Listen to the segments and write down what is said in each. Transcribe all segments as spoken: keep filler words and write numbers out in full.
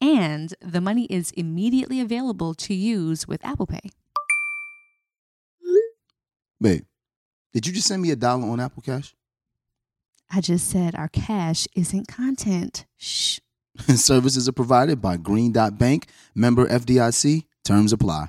And the money is immediately available to use with Apple Pay. Babe, did you just send me a dollar on Apple Cash? I just said our cash isn't content. Shh. Services are provided by Green Dot Bank, member F D I C. Terms apply.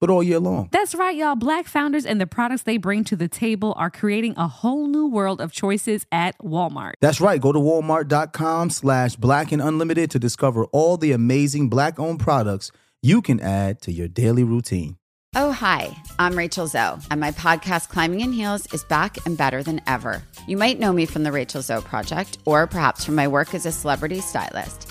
but all year long. That's right, y'all. Black founders and the products they bring to the table are creating a whole new world of choices at Walmart. That's right. Go to walmart dot com slash black and unlimited to discover all the amazing black-owned products you can add to your daily routine. Oh, hi, I'm Rachel Zoe, and my podcast, Climbing in Heels, is back and better than ever. You might know me from The Rachel Zoe Project, or perhaps from my work as a celebrity stylist.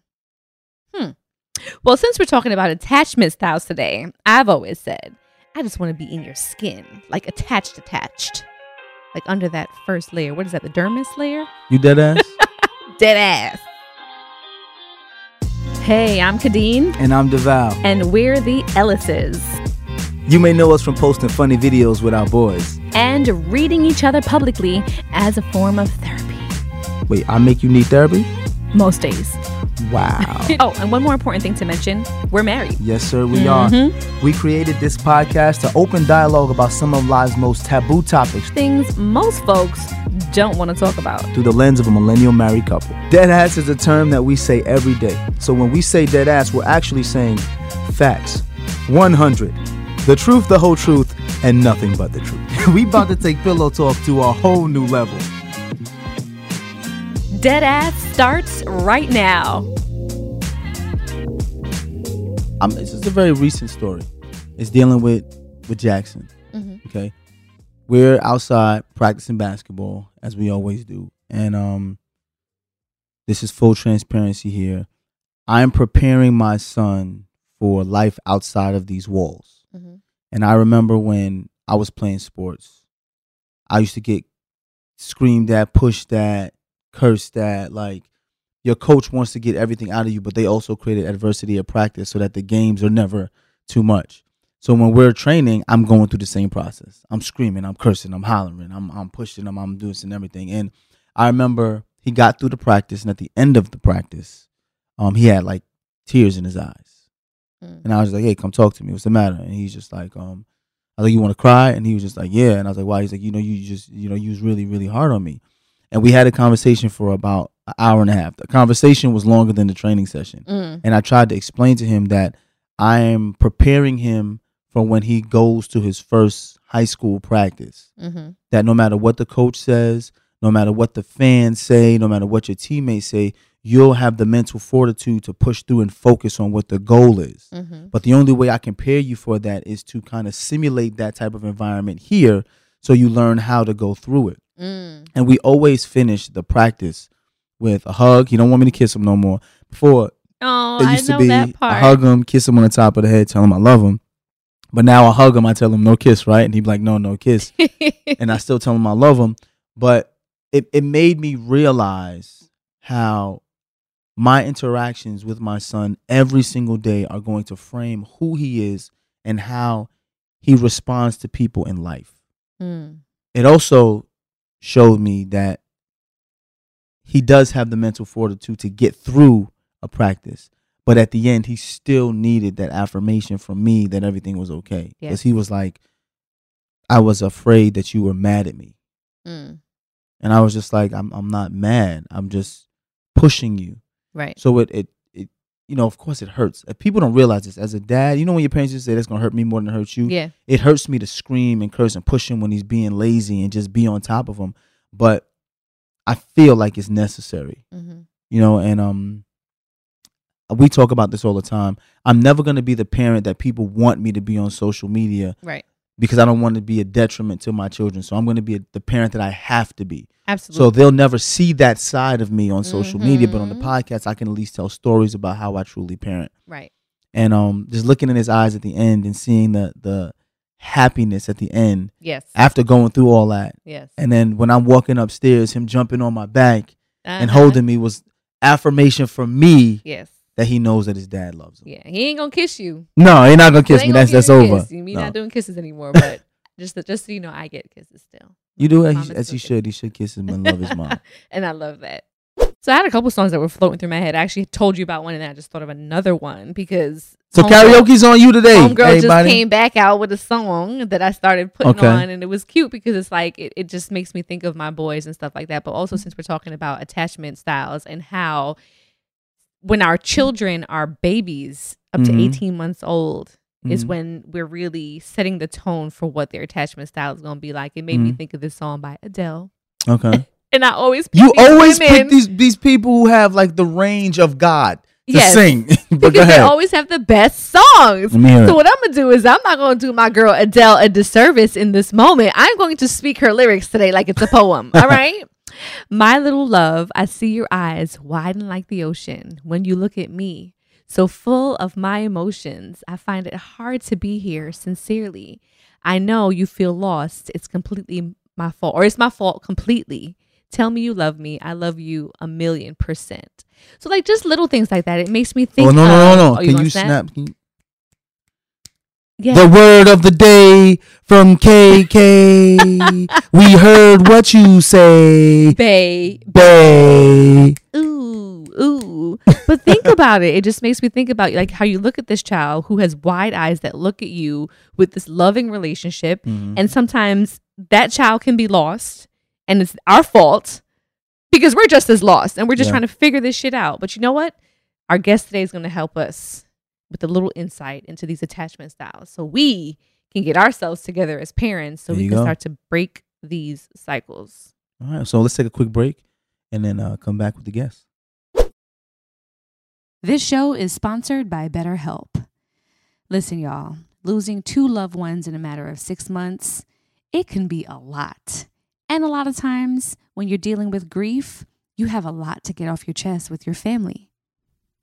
Hmm. Well, since we're talking about attachment styles today, I've always said, I just want to be in your skin, like attached, attached. Like under that first layer. What is that, the dermis layer? You dead ass? Dead ass. Hey, I'm Kadeen. And I'm DeVale. And we're the Ellises. You may know us from posting funny videos with our boys. And reading each other publicly as a form of therapy. Wait, I make you need therapy? Most days. Wow. Oh, and one more important thing to mention, we're married. Yes, sir, we mm-hmm. are. We created this podcast to open dialogue about some of life's most taboo topics. Things most folks don't want to talk about. Through the lens of a millennial married couple. Deadass is a term that we say every day. So when we say deadass, we're actually saying facts. one hundred. The truth, the whole truth, and nothing but the truth. We about to take pillow talk to a whole new level. Deadass starts right now. Um, this is a very recent story. It's dealing with, with Jackson. Mm-hmm. Okay, we're outside practicing basketball as we always do, and um, this is full transparency here. I am preparing my son for life outside of these walls, mm-hmm. and I remember when I was playing sports, I used to get screamed at, pushed at. Curse that, like, your coach wants to get everything out of you, but they also created adversity at practice so that the games are never too much. So when we're training, I'm going through the same process. I'm screaming, I'm cursing, I'm hollering, I'm I'm pushing him, I'm doing this and everything. And I remember he got through the practice, and at the end of the practice, um, he had like tears in his eyes, mm. and I was like, "Hey, come talk to me. What's the matter?" And he's just like, "Um, I was like, you want to cry?" And he was just like, "Yeah." And I was like, "Why?" He's like, "You know, you just, you know, you was really, really hard on me." And we had a conversation for about an hour and a half. The conversation was longer than the training session. Mm. And I tried to explain to him that I am preparing him for when he goes to his first high school practice. Mm-hmm. That no matter what the coach says, no matter what the fans say, no matter what your teammates say, you'll have the mental fortitude to push through and focus on what the goal is. Mm-hmm. But the only way I can prepare you for that is to kind of simulate that type of environment here so you learn how to go through it. Mm. And we always finish the practice with a hug. You don't want me to kiss him no more. Before Oh, I know be, that part. I hug him, kiss him on the top of the head, tell him I love him. But now I hug him, I tell him no kiss, right? And he'd be like, no, no kiss. And I still tell him I love him. But it, it made me realize how my interactions with my son every single day are going to frame who he is and how he responds to people in life. Mm. It also showed me that he does have the mental fortitude to get through a practice. But at the end, he still needed that affirmation from me that everything was okay. Because yeah. he was like, I was afraid that you were mad at me. Mm. And I was just like, I'm I'm not mad. I'm just pushing you. Right. So it, it, it you know, of course it hurts. If people don't realize this. As a dad, you know when your parents just say, that's going to hurt me more than it hurts you? Yeah. It hurts me to scream and curse and push him when he's being lazy and just be on top of him. But I feel like it's necessary. Mm-hmm. You know, and um. we talk about this all the time. I'm never going to be the parent that people want me to be on social media. Right. Because I don't want to be a detriment to my children. So I'm going to be a, the parent that I have to be. Absolutely. So they'll never see that side of me on social mm-hmm. media. But on the podcast, I can at least tell stories about how I truly parent. Right. And um, just looking in his eyes at the end and seeing the the happiness at the end. Yes. After going through all that. Yes. And then when I'm walking upstairs, him jumping on my back uh-huh. and holding me was affirmation for me. Yes. That he knows that his dad loves him. Yeah, he ain't gonna kiss you. No, he not gonna kiss me. That's that's over. We're no. not doing kisses anymore. But just just so you know, I get kisses still. You do as, as he should. He should kiss him and love his mom. And I love that. So I had a couple songs that were floating through my head. I actually told you about one, and then I just thought of another one because. So karaoke's on you today. Homegirl just came back out with a song that I started putting okay. on, and it was cute because it's like it, it just makes me think of my boys and stuff like that. But also, since we're talking about attachment styles and how. When our children are babies up mm-hmm. to eighteen months old mm-hmm. is when we're really setting the tone for what their attachment style is going to be like. It made mm-hmm. me think of this song by Adele. Okay. And I always pick You always women. pick these, these people who have like the range of God to yes, sing. But because they always have the best songs. Yeah. So what I'm going to do is I'm not going to do my girl Adele a disservice in this moment. I'm going to speak her lyrics today like it's a poem. All right. My little love, I see your eyes widen like the ocean when you look at me. So full of my emotions, I find it hard to be here sincerely. I know you feel lost. It's completely my fault, or it's my fault completely. Tell me you love me. I love you a million percent. So like just little things like that. It makes me think. Oh, no, no, no, no. Can you snap? Yeah. The word of the day from K K. We heard what you say. Bay. Bay. Ooh, ooh. But think about it. It just makes me think about like how you look at this child who has wide eyes that look at you with this loving relationship. Mm-hmm. And sometimes that child can be lost and it's our fault because we're just as lost and we're just yeah. trying to figure this shit out. But you know what? Our guest today is going to help us with a little insight into these attachment styles so we can get ourselves together as parents so there we can go. start to break these cycles. All right, so let's take a quick break and then uh, come back with the guests. This show is sponsored by BetterHelp. Listen, y'all, losing two loved ones in a matter of six months, it can be a lot. And a lot of times when you're dealing with grief, you have a lot to get off your chest with your family.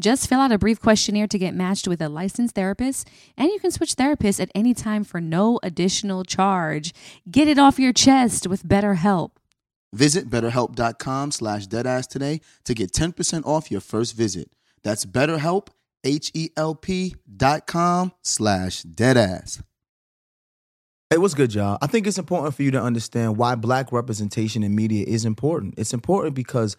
Just fill out a brief questionnaire to get matched with a licensed therapist, and you can switch therapists at any time for no additional charge. Get it off your chest with BetterHelp. Visit BetterHelp.com slash deadass today to get ten percent off your first visit. That's BetterHelp, H-E-L-P dot com slash deadass. Hey, what's good, y'all? I think it's important for you to understand why Black representation in media is important. It's important because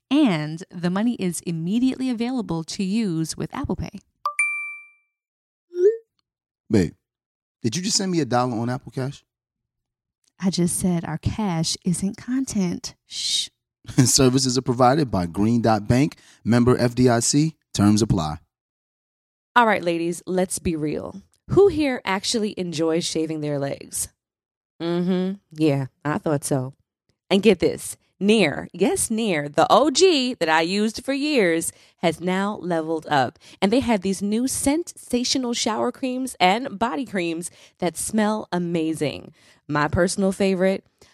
And the money is immediately available to use with Apple Pay. Babe, did you just send me a dollar on Apple Cash? I just said our cash isn't content. Shh. Services are provided by Green Dot Bank, member F D I C. Terms apply. All right, ladies, let's be real. Who here actually enjoys shaving their legs? Mm-hmm. Yeah, I thought so. And get this. Nair, yes, Nair, the O G that I used for years, has now leveled up. And they have these new sensational shower creams and body creams that smell amazing. My personal favorite,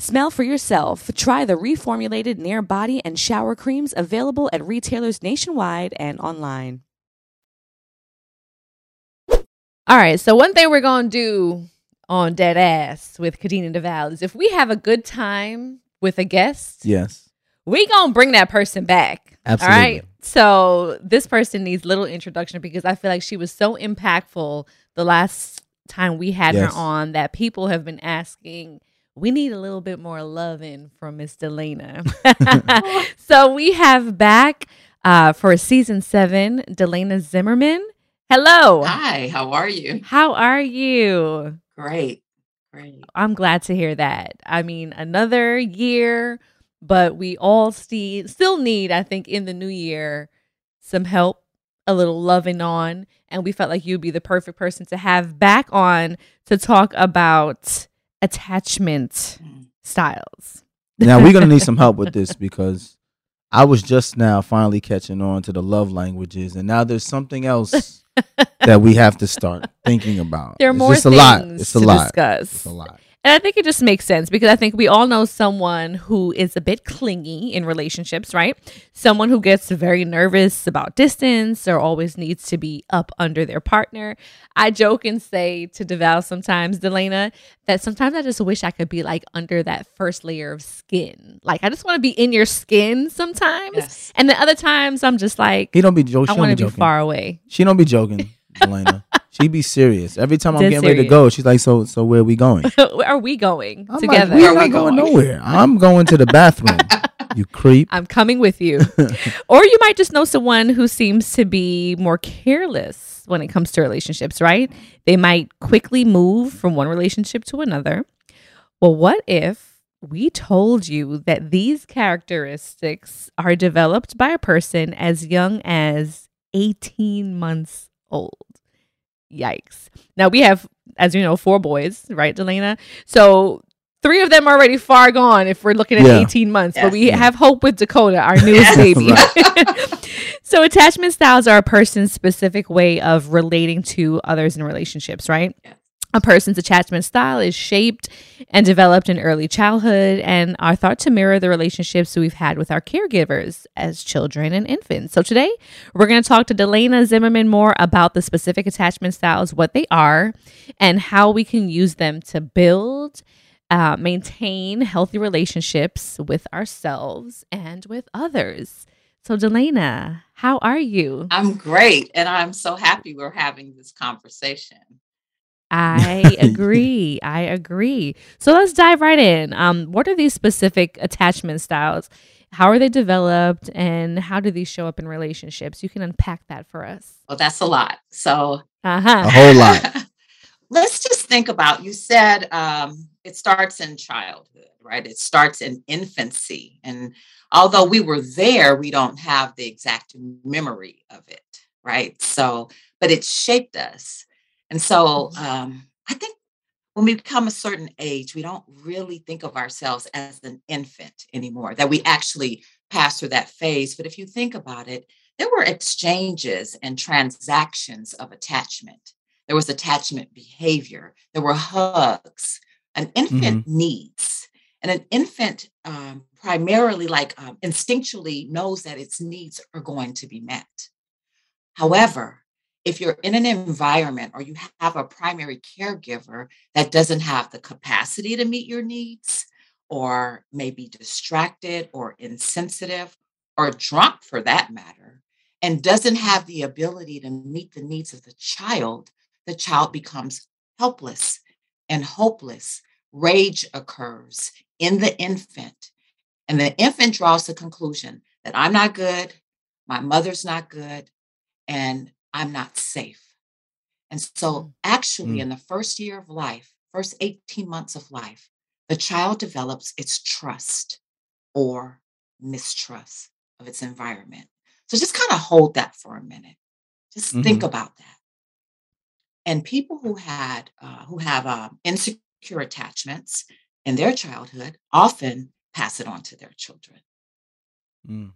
Smell for yourself. Try the reformulated Nair body and shower creams available at retailers nationwide and online. All right, so one thing we're going to do on Dead Ass with Kadeen and DeVale is if we have a good time with a guest, yes, we going to bring that person back. Absolutely. All right, so this person needs little introduction because I feel like she was so impactful the last time we had yes. her on that people have been asking, we need a little bit more loving from Miss Delaina. So we have back uh, for season seven, Delaina Zimmerman. Hello. Hi, how are you? How are you? Great. Great. I'm glad to hear that. I mean, another year, but we all st- still need, I think, in the new year, some help, a little loving on. And we felt like you'd be the perfect person to have back on to talk about attachment styles. Now we're gonna need some help with this because I was just now finally catching on to the love languages, and now there's something else that we have to start thinking about. There are it's more things a lot. It's a to lot. discuss. It's a lot, and I think it just makes sense because I think we all know someone who is a bit clingy in relationships, right? Someone who gets very nervous about distance or always needs to be up under their partner. I joke and say to DeVale sometimes, Delaina, that sometimes I just wish I could be like under that first layer of skin. Like I just want to be in your skin sometimes. Yes. And the other times I'm just like, he don't be jo- I want to be, be far away. She don't be joking, Delaina. She be serious. Every time I'm Dead getting serious. ready to go, she's like, so so where are we going? Are we going I'm together? Like, we are not going nowhere. I'm going to the bathroom. You creep. I'm coming with you. Or you might just know someone who seems to be more careless when it comes to relationships, right? They might quickly move from one relationship to another. Well, what if we told you that these characteristics are developed by a person as young as eighteen months old? Yikes. Now we have, as you know, four boys, right, Delaina? So three of them are already far gone if we're looking at yeah. eighteen months, yes. but we yeah. have hope with Dakota, our newest baby. So attachment styles are a person's specific way of relating to others in relationships, right? Yeah. A person's attachment style is shaped and developed in early childhood and are thought to mirror the relationships we've had with our caregivers as children and infants. So today, we're going to talk to Delaina Zimmerman more about the specific attachment styles, what they are, and how we can use them to build uh, maintain healthy relationships with ourselves and with others. So Delaina, how are you? I'm great. And I'm so happy we're having this conversation. I agree. I agree. So let's dive right in. Um, what are these specific attachment styles? How are they developed and how do these show up in relationships? You can unpack that for us. Well, that's a lot. So uh-huh. a whole lot. Let's just think about, you said um, it starts in childhood, right? It starts in infancy. And although we were there, we don't have the exact memory of it, right? So, but it shaped us. And so um, I think when we become a certain age, we don't really think of ourselves as an infant anymore, that we actually pass through that phase. But if you think about it, there were exchanges and transactions of attachment. There was attachment behavior. There were hugs. An infant mm-hmm. needs. And an infant um, primarily, like um, instinctually knows that its needs are going to be met. However, if you're in an environment or you have a primary caregiver that doesn't have the capacity to meet your needs, or maybe distracted or insensitive or drunk for that matter, and doesn't have the ability to meet the needs of the child, the child becomes helpless and hopeless. Rage occurs in the infant. And the infant draws the conclusion that I'm not good, my mother's not good, and I'm not safe. And so actually mm. in the first year of life, first eighteen months of life, the child develops its trust or mistrust of its environment. So just kind of hold that for a minute. Just mm-hmm. think about that. And people who had uh, who have um, insecure attachments in their childhood often pass it on to their children. Mm.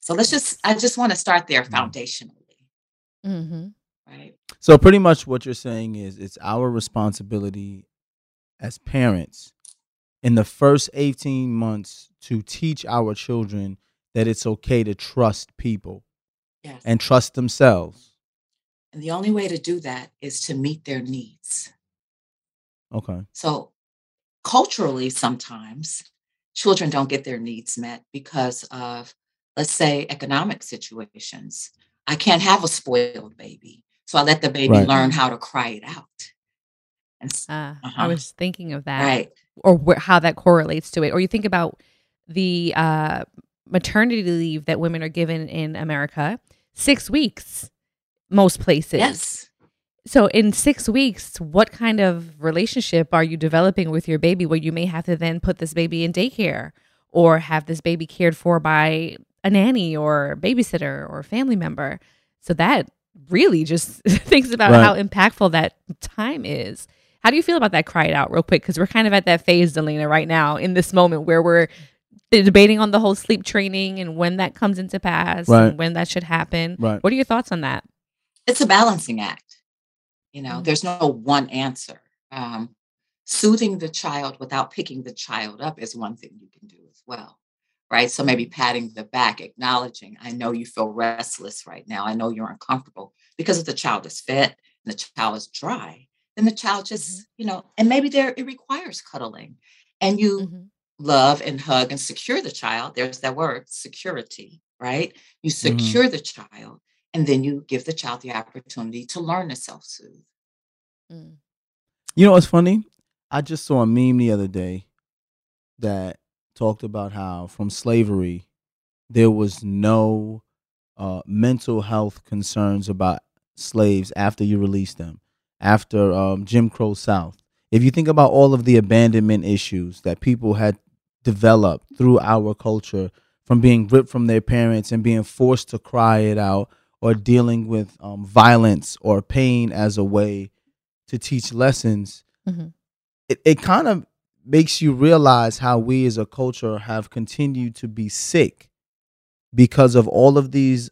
So let's just, I just want to start there foundationally. Mm-hmm. Right. So pretty much what you're saying is it's our responsibility as parents in the first eighteen months to teach our children that it's okay to trust people yes. and trust themselves. And the only way to do that is to meet their needs. Okay. So culturally, sometimes children don't get their needs met because of, let's say, economic situations. I can't have a spoiled baby. So I let the baby right. learn how to cry it out. And so, uh, uh-huh. I was thinking of that. Right. Or wh- how that correlates to it. Or you think about the uh, maternity leave that women are given in America. Six weeks, most places. Yes. So in six weeks, what kind of relationship are you developing with your baby where you may have to then put this baby in daycare or have this baby cared for by a nanny or babysitter or family member. So that really just thinks about right. how impactful that time is. How do you feel about that? Cry it out real quick. Cause we're kind of at that phase, Delaina, right now in this moment where we're debating on the whole sleep training and when that comes into pass right. and when that should happen. Right. What are your thoughts on that? It's a balancing act. You know, mm-hmm. there's no one answer. Um, soothing the child without picking the child up is one thing you can do as well. Right. So maybe patting the back, acknowledging, I know you feel restless right now. I know you're uncomfortable, because if the child is fed and the child is dry, then the child just, you know, and maybe there it requires cuddling and you mm-hmm. love and hug and secure the child. There's that word, security, right? You secure mm-hmm. the child and then you give the child the opportunity to learn to self-soothe. Mm. You know, what's funny. I just saw a meme the other day that talked about how from slavery, there was no uh, mental health concerns about slaves after you released them, after um, Jim Crow South. If you think about all of the abandonment issues that people had developed through our culture from being ripped from their parents and being forced to cry it out or dealing with um, violence or pain as a way to teach lessons, mm-hmm. it, it kind of makes you realize how we as a culture have continued to be sick because of all of these,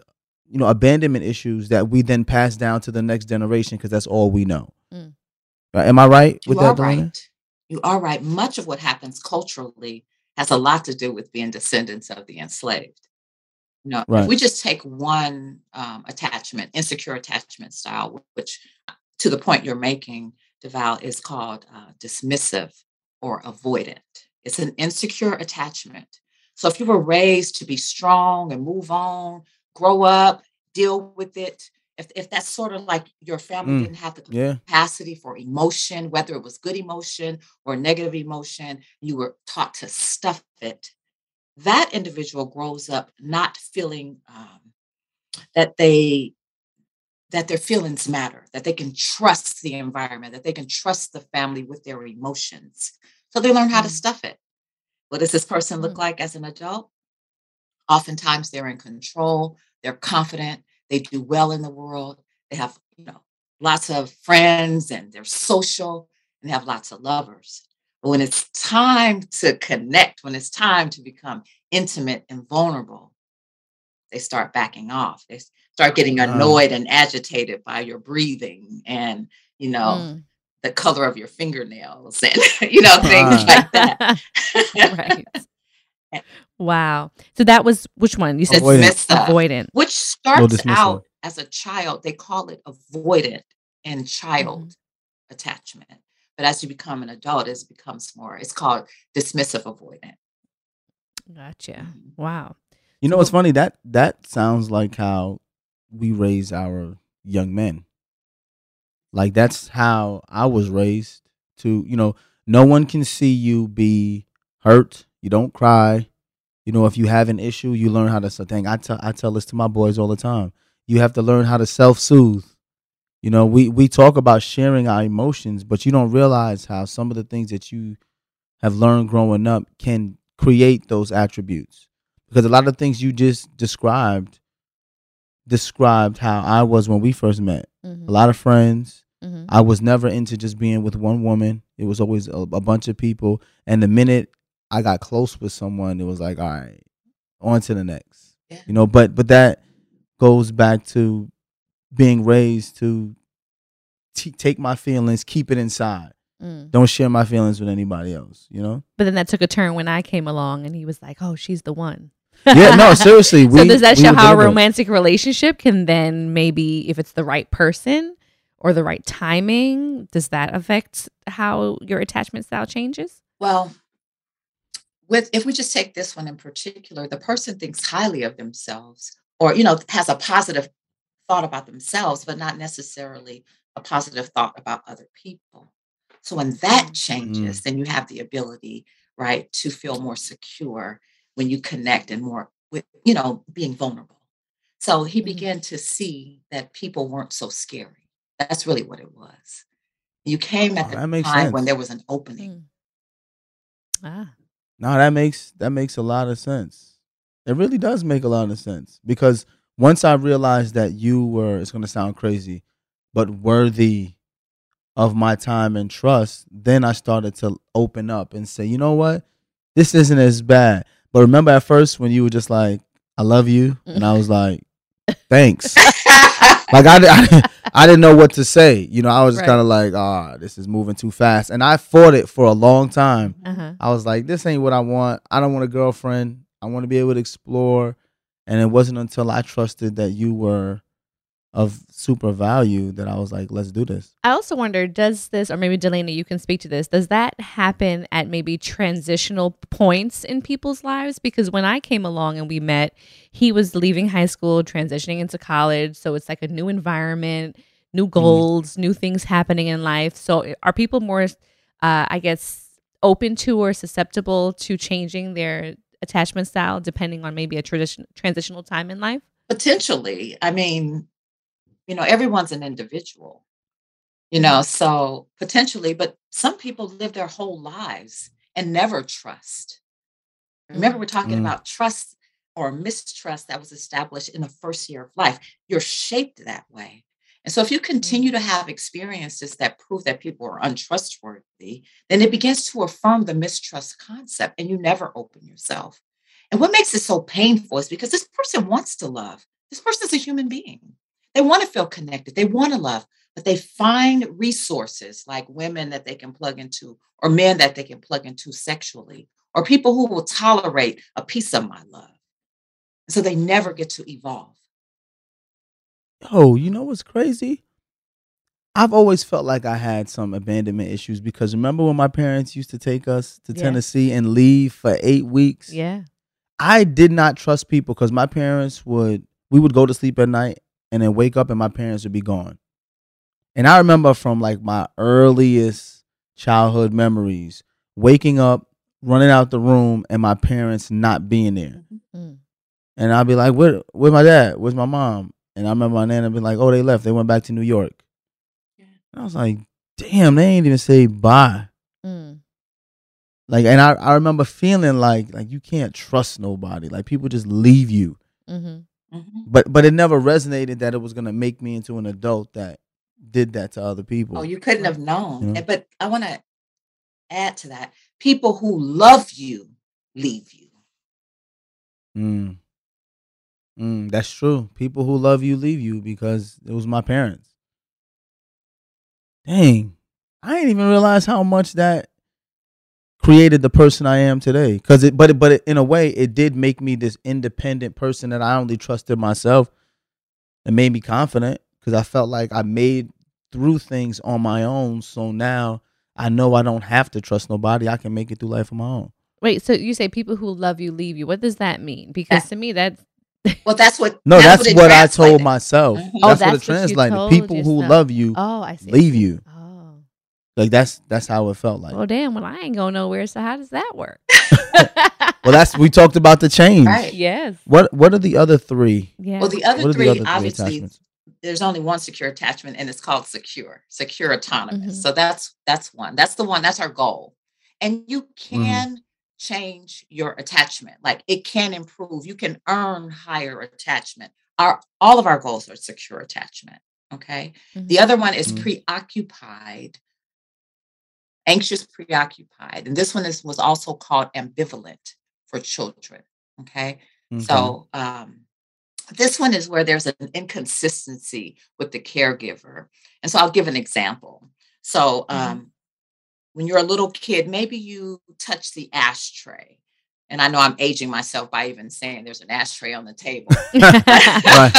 you know, abandonment issues that we then pass down to the next generation because that's all we know. Mm. Right? Am I right with you that? You are Delaina? Right. You are right. Much of what happens culturally has a lot to do with being descendants of the enslaved. You know, right. If we just take one um, attachment, insecure attachment style, which to the point you're making, DeVale, is called uh, dismissive or avoidant. It's an insecure attachment. So if you were raised to be strong and move on, grow up, deal with it, if if that's sort of like your family mm, didn't have the capacity yeah. for emotion, whether it was good emotion or negative emotion, you were taught to stuff it. That individual grows up not feeling um, that they that their feelings matter, that they can trust the environment, that they can trust the family with their emotions. So they learn how mm. to stuff it. What does this person look mm. like as an adult? Oftentimes they're in control, they're confident, they do well in the world, they have, you know, lots of friends and they're social and they have lots of lovers. But when it's time to connect, when it's time to become intimate and vulnerable, they start backing off. They start getting annoyed wow. and agitated by your breathing and, you know, mm. the color of your fingernails and, you know, things wow. like that. Right. And, wow. So that was, which one? You said avoidant. avoidant. Which starts out it. as a child. They call it avoidant in child mm-hmm. attachment. But as you become an adult, it becomes more, it's called dismissive avoidant. Gotcha. Wow. You know, it's funny that that sounds like how we raise our young men. Like that's how I was raised to, you know, no one can see you be hurt. You don't cry. You know, if you have an issue, you learn how to, so dang, I tell, I tell this to my boys all the time. You have to learn how to self-soothe. You know, we, we talk about sharing our emotions, but you don't realize how some of the things that you have learned growing up can create those attributes. Because a lot of things you just described, described how I was when we first met. Mm-hmm. A lot of friends. Mm-hmm. I was never into just being with one woman. It was always a, a bunch of people. And the minute I got close with someone, it was like, all right, on to the next. Yeah. You know, but but that goes back to being raised to t- take my feelings, keep it inside. Mm. Don't share my feelings with anybody else, you know? But then that took a turn when I came along and he was like, oh, she's the one. Yeah, no, seriously. we, so does that we show how a romantic relationship can then maybe, if it's the right person or the right timing, does that affect how your attachment style changes? Well, with if we just take this one in particular, the person thinks highly of themselves or, you know, has a positive thought about themselves, but not necessarily a positive thought about other people. So when that changes, mm. then you have the ability, right, to feel more secure when you connect and more with, you know, being vulnerable. So he mm. began to see that people weren't so scary. That's really what it was. You came at oh, the time sense. when there was an opening. Mm. Ah, no, that makes that makes a lot of sense. It really does make a lot of sense because once I realized that you were, it's going to sound crazy, but worthy of my time and trust, then I started to open up and say, you know what? This isn't as bad. But remember at first when you were just like, I love you. And I was like, thanks. Like I, I, I didn't know what to say. You know, I was just right. kind of like, ah, oh, this is moving too fast. And I fought it for a long time. Uh-huh. I was like, this ain't what I want. I don't want a girlfriend. I want to be able to explore. And it wasn't until I trusted that you were of super value that I was like, let's do this. I also wonder, does this, or maybe Delaina, you can speak to this, does that happen at maybe transitional points in people's lives? Because when I came along and we met, he was leaving high school, transitioning into college. So it's like a new environment, new goals, mm. new things happening in life. So are people more, uh, I guess, open to or susceptible to changing their attachment style depending on maybe a tradition, transitional time in life? Potentially. I mean, you know, everyone's an individual, you know, so potentially, but some people live their whole lives and never trust. Remember, we're talking mm. about trust or mistrust that was established in the first year of life. You're shaped that way. And so if you continue to have experiences that prove that people are untrustworthy, then it begins to affirm the mistrust concept and you never open yourself. And what makes it so painful is because this person wants to love. This person's a human being. They want to feel connected. They want to love, but they find resources like women that they can plug into or men that they can plug into sexually or people who will tolerate a piece of my love. So they never get to evolve. Oh, you know what's crazy? I've always felt like I had some abandonment issues, because remember when my parents used to take us to yeah. Tennessee and leave for eight weeks? Yeah. I did not trust people, because my parents would, we would go to sleep at night and then wake up and my parents would be gone. And I remember from like my earliest childhood memories, waking up, running out the room and my parents not being there. Mm-hmm. And I'd be like, where, where's my dad? Where's my mom? And I remember my nana being like, oh, they left. They went back to New York. And I was like, damn, they ain't even say bye. Mm. Like, and I, I remember feeling like like you can't trust nobody. Like, people just leave you. Mm-hmm. Mm-hmm. But but it never resonated that it was going to make me into an adult that did that to other people. Oh, you couldn't have known. Yeah. But I want to add to that. People who love you leave you. Mm. Mm, that's true. People who love you leave you, because it was my parents. Dang, I didn't even realize how much that created the person I am today. Cause it, but it, but it, in a way, it did make me this independent person that I only trusted myself. It made me confident, because I felt like I made through things on my own. So now I know I don't have to trust nobody. I can make it through life on my own. Wait, so you say people who love you leave you. What does that mean? Because that, to me, that's well, that's what. No, that's, that's what, what I told myself. Mm-hmm. That's, oh, that's what it translated. People yourself. Who love you, oh, I see. Leave you. Oh, like that's that's how it felt like. Well, damn. Well, I ain't going nowhere. So how does that work? Well, that's we talked about the change. Right. Yes. What What are the other three? Yeah. Well, the other, three, the other three, obviously, there's only one secure attachment, and it's called secure, secure autonomous. Mm-hmm. So that's that's one. That's the one. That's our goal. And you can. Mm. Change your attachment. Like, it can improve. You can earn higher attachment. Our all of our goals are secure attachment. Okay. Mm-hmm. The other one is mm-hmm. preoccupied, anxious, preoccupied. And this one is was also called ambivalent for children. Okay. Mm-hmm. So um this one is where there's an inconsistency with the caregiver. And so I'll give an example. So um mm-hmm. when you're a little kid, maybe you touch the ashtray. And I know I'm aging myself by even saying there's an ashtray on the table. Right.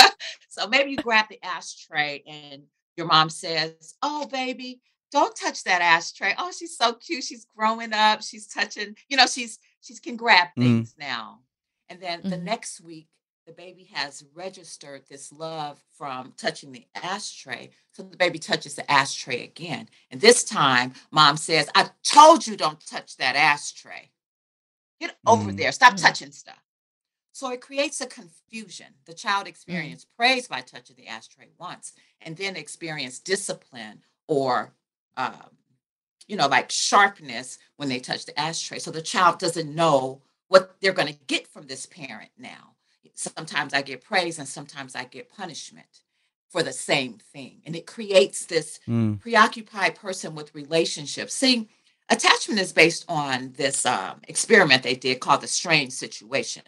So maybe you grab the ashtray and your mom says, oh, baby, don't touch that ashtray. Oh, she's so cute. She's growing up. She's touching, you know, she's she can grab things mm. now. And then mm. the next week, the baby has registered this love from touching the ashtray. So the baby touches the ashtray again. And this time, mom says, I told you don't touch that ashtray. Get over mm. there. Stop mm. touching stuff. So it creates a confusion. The child experienced mm. praise by touching the ashtray once, and then experienced discipline or, um, you know, like sharpness when they touch the ashtray. So the child doesn't know what they're going to get from this parent now. Sometimes I get praise and sometimes I get punishment for the same thing. And it creates this mm. preoccupied person with relationships. See, attachment is based on this um, experiment they did called the strange situation.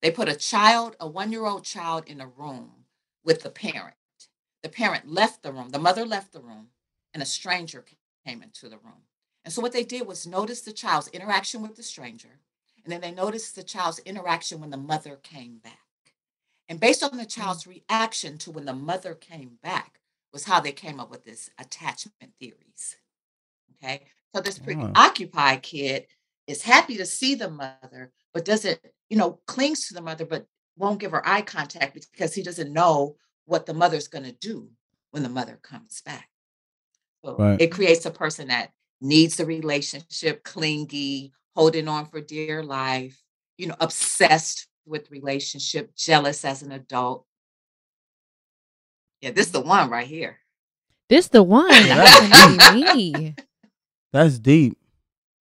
They put a child, a one-year-old child in a room with the parent. The parent left the room. The mother left the room and a stranger came into the room. And so what they did was notice the child's interaction with the stranger. And then they noticed the child's interaction when the mother came back. And based on the child's reaction to when the mother came back was how they came up with this attachment theories. Okay. So this preoccupied kid is happy to see the mother, but doesn't, you know, clings to the mother, but won't give her eye contact because he doesn't know what the mother's going to do when the mother comes back. So right. It creates a person that needs the relationship, clingy, holding on for dear life, you know, obsessed with relationship, jealous as an adult. Yeah, this is the one right here. This the one. That's me. That's deep.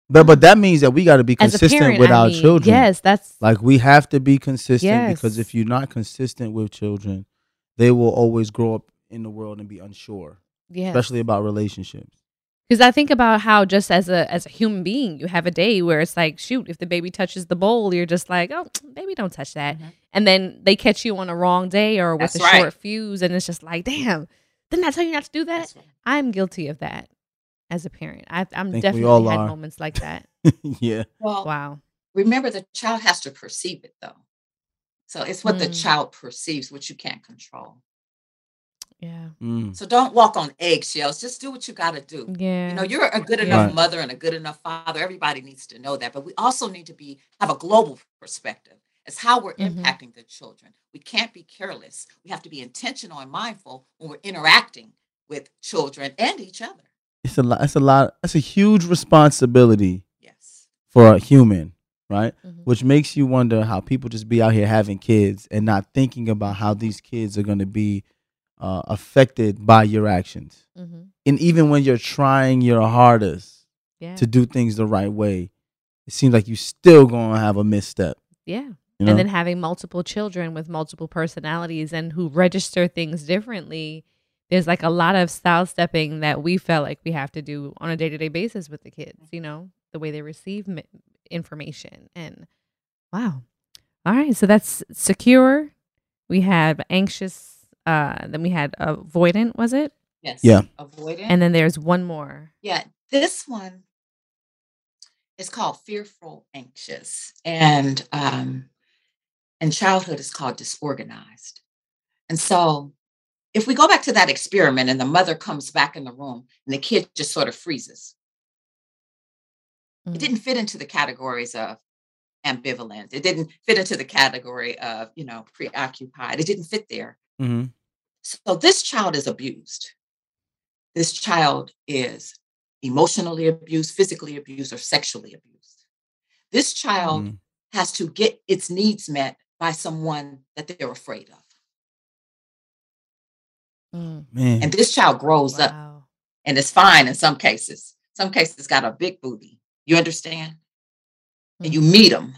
But but that means that we got to be consistent parent, with I our mean, children. Yes, that's like we have to be consistent yes. because if you're not consistent with children, they will always grow up in the world and be unsure. Yeah. Especially about relationships. Because I think about how just as a as a human being, you have a day where it's like, shoot, if the baby touches the bowl, you're just like, oh, baby, don't touch that. Mm-hmm. And then they catch you on a wrong day or with That's a right. short fuse. And it's just like, damn, didn't I tell you not to do that? Right. I'm guilty of that as a parent. I've, I'm I definitely had are. moments like that. Yeah. Well, wow. Remember, the child has to perceive it, though. So it's what mm. the child perceives, which you can't control. Yeah. Mm. So don't walk on eggshells. Just do what you got to do. Yeah. You know, you're a good enough yeah. mother and a good enough father. Everybody needs to know that. But we also need to be have a global perspective. It's how we're mm-hmm. impacting the children. We can't be careless. We have to be intentional and mindful when we're interacting with children and each other. It's a lot. It's a lot. It's a huge responsibility. Yes. For a human, right? Mm-hmm. Which makes you wonder how people just be out here having kids and not thinking about how these kids are going to be uh, affected by your actions. Mm-hmm. And even when you're trying your hardest yeah. to do things the right way, it seems like you're still going to have a misstep. Yeah. You know? And then having multiple children with multiple personalities and who register things differently, there's like a lot of style stepping that we felt like we have to do on a day-to-day basis with the kids, you know, the way they receive mi- information. And wow. All right. So that's secure. We have anxious. Uh, then we had avoidant, was it? Yes. Yeah. Avoidant. And then there's one more. Yeah. This one is called fearful anxious. And, um, And childhood is called disorganized. And so if we go back to that experiment and the mother comes back in the room and the kid just sort of freezes, mm. it didn't fit into the categories of ambivalent. It didn't fit into the category of, you know, preoccupied. It didn't fit there. Mm-hmm. So this child is abused. This child is emotionally abused, physically abused, or sexually abused. This child mm. has to get its needs met by someone that they're afraid of. Mm, man. And this child grows wow. up and is fine in some cases. Some cases got a big booty. You understand? Mm. And you meet them.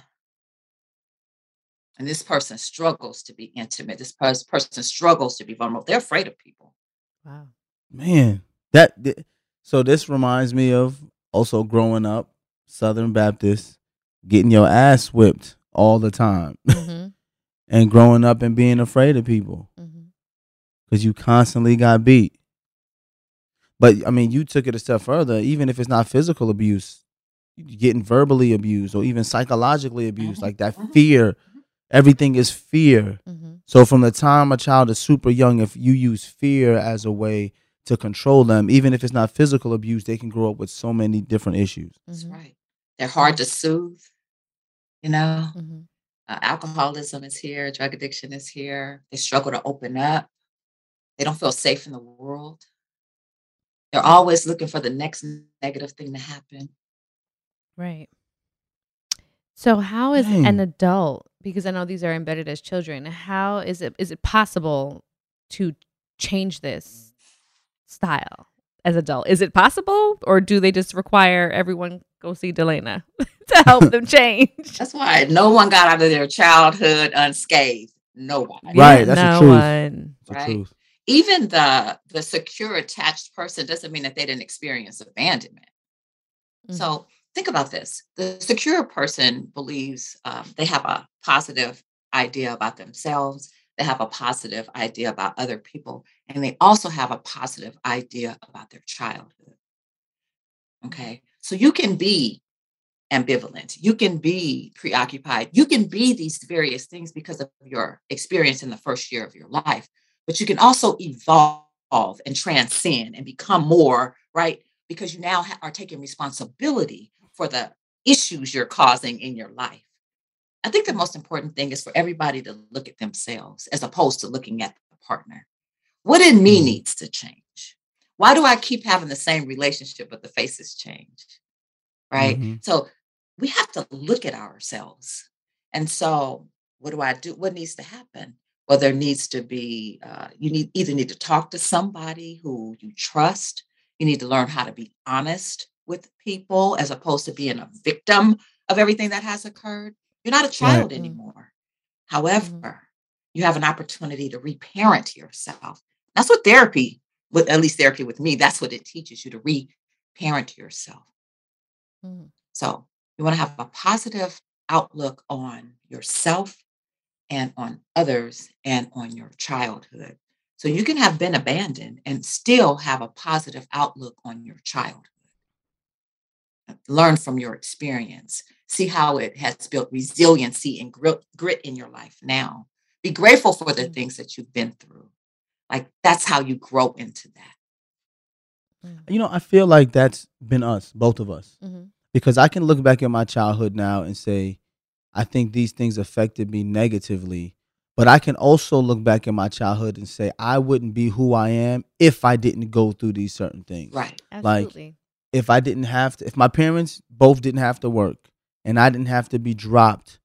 And this person struggles to be intimate. This pers- person struggles to be vulnerable. They're afraid of people. Wow. Man. that. Th- so this reminds me of also growing up, Southern Baptist, getting your ass whipped all the time. Mm-hmm. And growing up and being afraid of people because mm-hmm. you constantly got beat. But I mean, you took it a step further. Even if it's not physical abuse, you're getting verbally abused or even psychologically abused, like that fear. Everything is fear. Mm-hmm. So from the time a child is super young, if you use fear as a way to control them, even if it's not physical abuse, they can grow up with so many different issues. That's right. They're hard to soothe, you know. Mm-hmm. Uh, alcoholism is here. Drug addiction is here. They struggle to open up. They don't feel safe in the world. They're always looking for the next negative thing to happen. Right. So how is Dang. an adult, because I know these are embedded as children, how is it, is it possible to change this style as an adult? Is it possible, or do they just require everyone go see Delaina to help them change? That's why no one got out of their childhood unscathed. No one. Right. That's no the truth. One. That's right? The truth. Even the, the secure attached person doesn't mean that they didn't experience abandonment. Mm-hmm. So think about this. The secure person believes um, they have a positive idea about themselves. They have a positive idea about other people. And they also have a positive idea about their childhood. Okay. So you can be ambivalent. You can be preoccupied. You can be these various things because of your experience in the first year of your life. But you can also evolve and transcend and become more, right? Because you now ha- are taking responsibility for the issues you're causing in your life. I think the most important thing is for everybody to look at themselves as opposed to looking at the partner. What in me needs to change? Why do I keep having the same relationship, but the face has changed, right? Mm-hmm. So we have to look at ourselves. And so what do I do? What needs to happen? Well, there needs to be, uh, you need either need to talk to somebody who you trust. You need to learn how to be honest with people as opposed to being a victim of everything that has occurred. You're not a child right. anymore. However, mm-hmm. you have an opportunity to reparent yourself. That's what therapy With at least therapy with me, that's what it teaches you, to re-parent yourself. Mm. So you want to have a positive outlook on yourself and on others and on your childhood. So you can have been abandoned and still have a positive outlook on your childhood. Learn from your experience. See how it has built resiliency and grit in your life now. Be grateful for the mm. things that you've been through. Like, that's how you grow into that. You know, I feel like that's been us, both of us. Mm-hmm. Because I can look back at my childhood now and say, I think these things affected me negatively. But I can also look back at my childhood and say, I wouldn't be who I am if I didn't go through these certain things. Right. Absolutely. Like, if I didn't have to, if my parents both didn't have to work and I didn't have to be dropped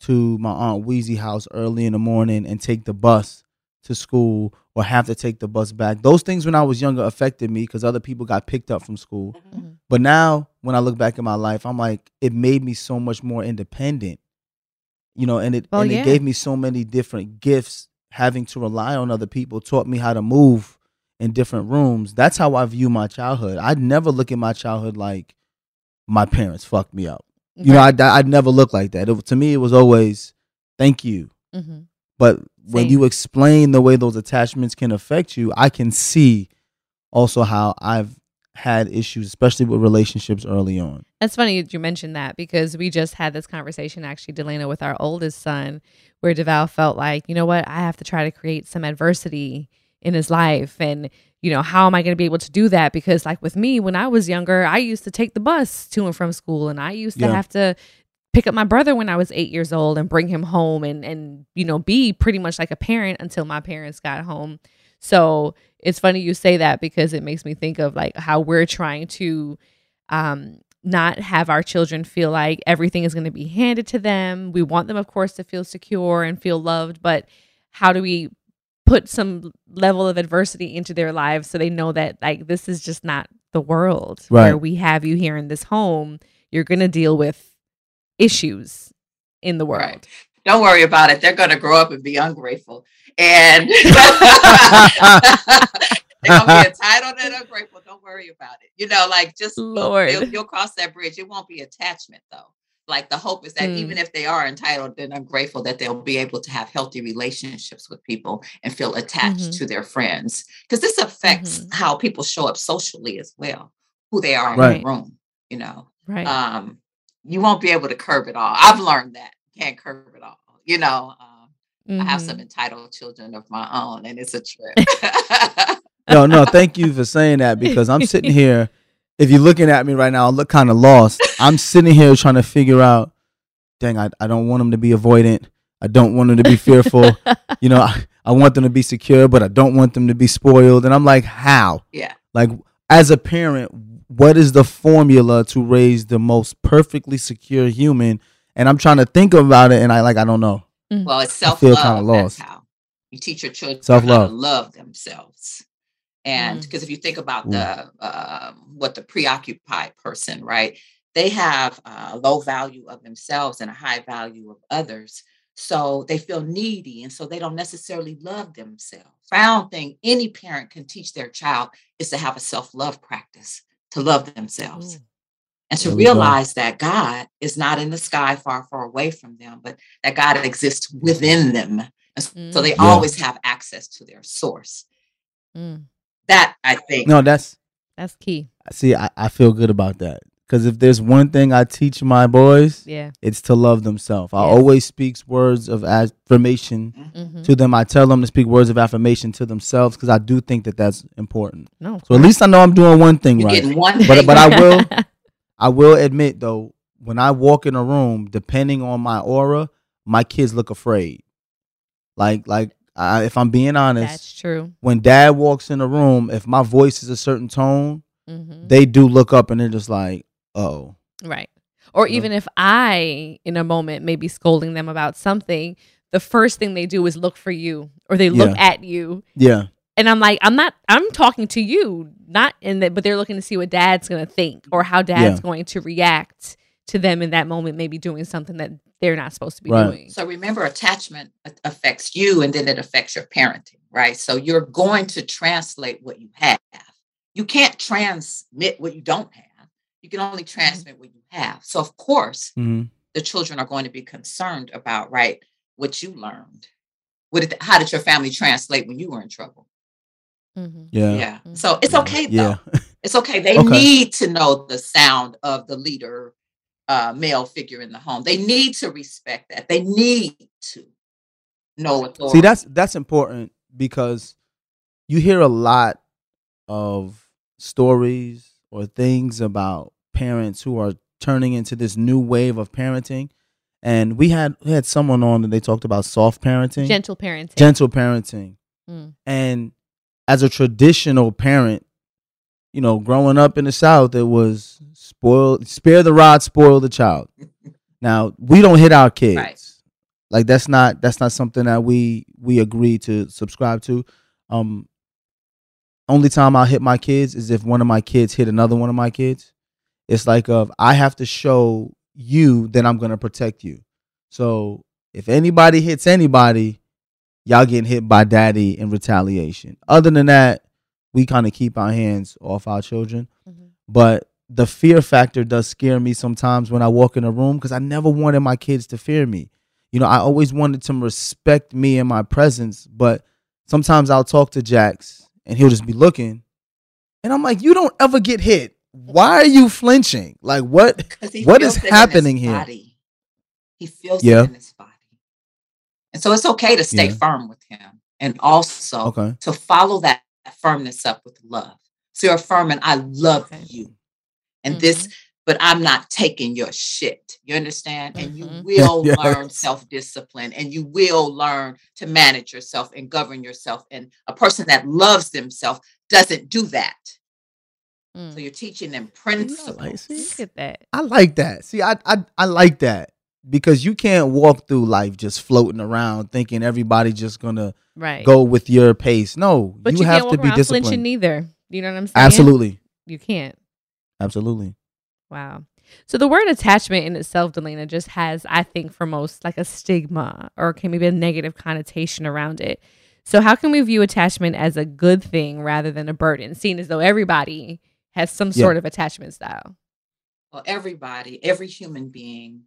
to my Aunt Weezy's house early in the morning and take the bus to school or have to take the bus back. Those things when I was younger affected me because other people got picked up from school. Mm-hmm. But now when I look back at my life, I'm like, it made me so much more independent, you know, and it, well, and yeah. it gave me so many different gifts. Having to rely on other people taught me how to move in different rooms. That's how I view my childhood. I'd never look at my childhood like my parents fucked me up. You know, I'd, I'd never look like that. It, to me, it was always, thank you. Mm-hmm. But when Same. you explain the way those attachments can affect you, I can see also how I've had issues, especially with relationships early on. That's funny you mentioned that because we just had this conversation, actually, Delaina, with our oldest son, where DeVale felt like, you know what, I have to try to create some adversity in his life. And, you know, how am I going to be able to do that? Because like with me, when I was younger, I used to take the bus to and from school, and I used to yeah. have to pick up my brother when I was eight years old and bring him home and, and, you know, be pretty much like a parent until my parents got home. So it's funny you say that because it makes me think of like how we're trying to um, not have our children feel like everything is going to be handed to them. We want them, of course, to feel secure and feel loved, but how do we put some level of adversity into their lives so they know that like this is just not the world right. where we have you here in this home. You're going to deal with issues in the world. Right. Don't worry about it. They're going to grow up and be ungrateful. And they're going to be entitled and ungrateful. Don't worry about it. You know, like just Lord. You'll, you'll cross that bridge. It won't be attachment though. Like the hope is that mm. even if they are entitled and ungrateful, that they'll be able to have healthy relationships with people and feel attached mm-hmm. to their friends. Because this affects mm-hmm. how people show up socially as well, who they are right. in the room, you know. Right. Um, you won't be able to curb it all. I've learned that. You can't curb it all. You know, um, mm-hmm. I have some entitled children of my own and it's a trip. no, no, thank you for saying that because I'm sitting here. If you're looking at me right now, I look kind of lost. I'm sitting here trying to figure out, dang, I, I don't want them to be avoidant. I don't want them to be fearful. you know, I, I want them to be secure, but I don't want them to be spoiled. And I'm like, how? Yeah. Like, as a parent, what is the formula to raise the most perfectly secure human? And I'm trying to think about it, and I like, I don't know. Well, it's self-love. I feel kind of lost. That's how you teach your children self-love. How to love themselves. And because if you think about the uh, what the preoccupied person, right, they have a low value of themselves and a high value of others. So they feel needy. And so they don't necessarily love themselves. Found thing any parent can teach their child is to have a self-love practice, to love themselves. Mm. And to realize go. that God is not in the sky far, far away from them, but that God exists within them. And mm. so they yeah. always have access to their source. Mm. That I think. No, that's that's key. See, I, I feel good about that because if there's one thing I teach my boys, yeah, it's to love themselves. Yeah. I always speak words of affirmation mm-hmm. to them. I tell them to speak words of affirmation to themselves because I do think that that's important. No, so at least I know I'm doing one thing You're right. One but thing. but I will, I will admit though, when I walk in a room, depending on my aura, my kids look afraid. Like like. I, if I'm being honest, that's true. When Dad walks in the room, if my voice is a certain tone, mm-hmm. they do look up and they're just like, "Oh, right." Or look. Even if I, in a moment, may be scolding them about something, the first thing they do is look for you, or they look yeah. at you. Yeah. And I'm like, I'm not. I'm talking to you, not in that, but they're looking to see what Dad's going to think or how Dad's yeah. going to react to them in that moment, maybe doing something that they're not supposed to be right. doing. So remember, attachment affects you and then it affects your parenting, right? So you're going to translate what you have. You can't transmit what you don't have. You can only transmit mm-hmm. what you have. So of course, mm-hmm. the children are going to be concerned about, right, what you learned. What did, how did your family translate when you were in trouble? Mm-hmm. Yeah. yeah. Mm-hmm. So it's okay, though. Yeah. It's okay. They okay. need to know the sound of the leader Uh, male figure in the home. They need to respect that. They need to know authority. See, that's that's important because you hear a lot of stories or things about parents who are turning into this new wave of parenting. And we had we had someone on and they talked about soft parenting. Gentle parenting. Gentle parenting. Mm. And as a traditional parent, you know, growing up in the South, it was spoil, spare the rod, spoil the child. Now, we don't hit our kids. Right. Like, that's not that's not something that we we agree to subscribe to. Um, only time I'll hit my kids is if one of my kids hit another one of my kids. It's like, of I have to show you that I'm going to protect you. So if anybody hits anybody, y'all getting hit by daddy in retaliation. Other than that, we kind of keep our hands off our children. Mm-hmm. But the fear factor does scare me sometimes when I walk in a room, because I never wanted my kids to fear me. You know, I always wanted to respect me and my presence, but sometimes I'll talk to Jax and he'll just be looking. And I'm like, you don't ever get hit. Why are you flinching? Like, what what is happening here? He feels yeah. it in his body. And so it's okay to stay yeah. firm with him, and also okay. to follow that firmness up with love. So you're affirming, I love you. And mm-hmm. this, but I'm not taking your shit. You understand? Mm-hmm. And you will yes. learn self-discipline, and you will learn to manage yourself and govern yourself. And a person that loves themselves doesn't do that. So you're teaching them principles. Look at that. I like that. See, I, I I like that, because you can't walk through life just floating around thinking everybody's just gonna right. go with your pace. No, but you, you have can't walk to be disciplined. Flinching either. You know what I'm saying? Absolutely. You can't. Absolutely. Wow. So the word attachment in itself, Delaina, just has, I think, for most, like a stigma or can maybe a negative connotation around it. So how can we view attachment as a good thing rather than a burden, seen as though everybody has some sort yeah. of attachment style? Well, everybody, every human being,